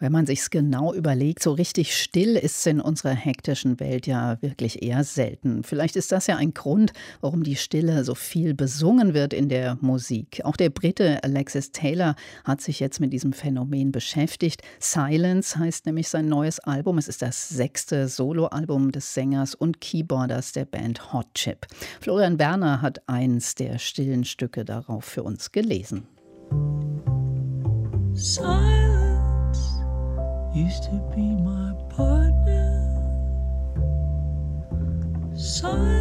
Wenn man sich's genau überlegt, so richtig still ist's in unserer hektischen Welt ja wirklich eher selten. Vielleicht ist das ja ein Grund, warum die Stille so viel besungen wird in der Musik. Auch der Brite Alexis Taylor hat sich jetzt mit diesem Phänomen beschäftigt. Silence heißt nämlich sein neues Album. Es ist das 6. Soloalbum des Sängers und Keyboarders der Band Hot Chip. Florian Werner hat eins der stillen Stücke darauf für uns gelesen. Silence used to be my partner. Silence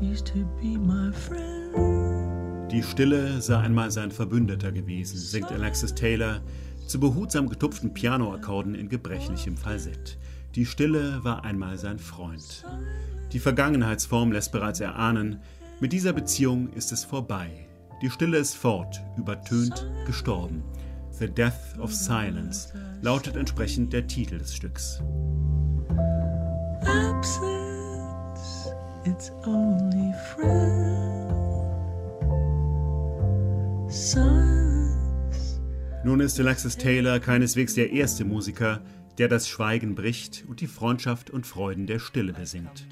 used to be my friend. Die Stille sei einmal sein Verbündeter gewesen, singt Alexis Taylor zu behutsam getupften Pianoakkorden in gebrechlichem Falsett. Die Stille war einmal sein Freund. Die Vergangenheitsform lässt bereits erahnen, mit dieser Beziehung ist es vorbei. Die Stille ist fort, übertönt, gestorben. The Death of Silence lautet entsprechend der Titel des Stücks. Absence, it's only friend. Silence. Nun ist Alexis Taylor keineswegs der erste Musiker, der das Schweigen bricht und die Freundschaft und Freuden der Stille besingt.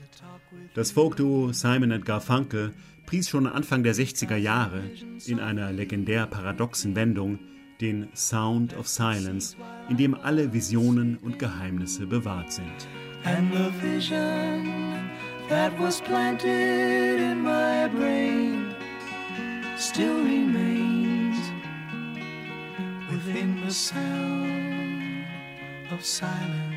Das Folkduo Simon & Garfunkel pries schon Anfang der 60er Jahre in einer legendär paradoxen Wendung den Sound of Silence, in dem alle Visionen und Geheimnisse bewahrt sind. And the vision that was planted in my brain still remains within the sound of silence.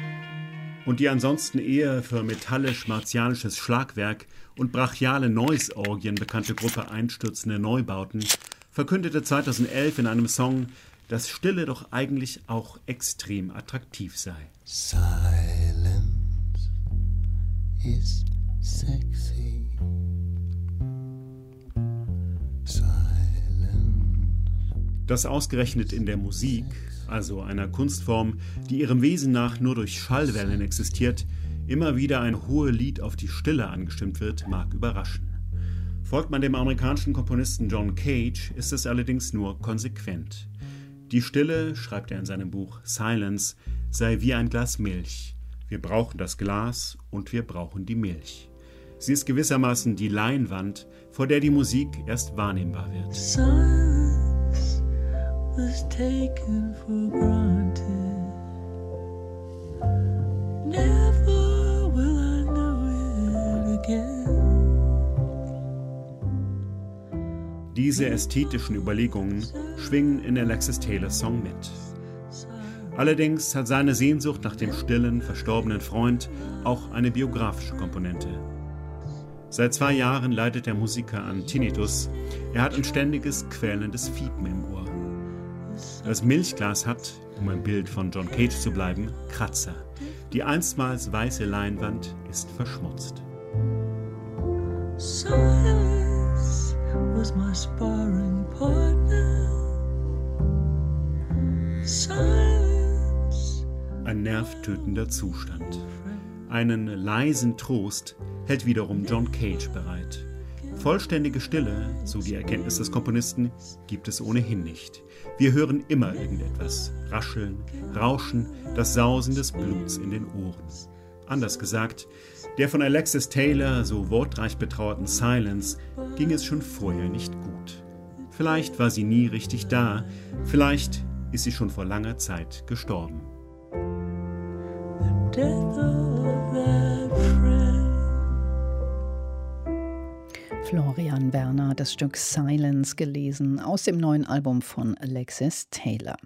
Und die ansonsten eher für metallisch-martialisches Schlagwerk und brachiale Noise-Orgien bekannte Gruppe Einstürzende Neubauten verkündete 2011 in einem Song, dass Stille doch eigentlich auch extrem attraktiv sei. Silence is sexy. Silence. Dass ausgerechnet in der Musik, also einer Kunstform, die ihrem Wesen nach nur durch Schallwellen existiert, immer wieder ein Hohelied auf die Stille angestimmt wird, mag überraschen. Folgt man dem amerikanischen Komponisten John Cage, ist es allerdings nur konsequent. Die Stille, schreibt er in seinem Buch Silence, sei wie ein Glas Milch. Wir brauchen das Glas und wir brauchen die Milch. Sie ist gewissermaßen die Leinwand, vor der die Musik erst wahrnehmbar wird. Silence was taken for granted. Never will I know it again. Diese ästhetischen Überlegungen schwingen in Alexis Taylors Song mit. Allerdings hat seine Sehnsucht nach dem stillen, verstorbenen Freund auch eine biografische Komponente. Seit 2 Jahren leidet der Musiker an Tinnitus. Er hat ein ständiges, quälendes Fiepen im Ohr. Das Milchglas hat, um im Bild von John Cage zu bleiben, Kratzer. Die einstmals weiße Leinwand ist verschmutzt. Was my sparring partner. Silence. Ein nervtötender Zustand. Einen leisen Trost hält wiederum John Cage bereit. Vollständige Stille, so die Erkenntnis des Komponisten, gibt es ohnehin nicht. Wir hören immer irgendetwas. Rascheln, Rauschen, das Sausen des Bluts in den Ohren. Anders gesagt, der von Alexis Taylor so wortreich betrauerten Silence ging es schon vorher nicht gut. Vielleicht war sie nie richtig da, vielleicht ist sie schon vor langer Zeit gestorben. The death of that friend. Florian Werner, das Stück Silence gelesen aus dem neuen Album von Alexis Taylor.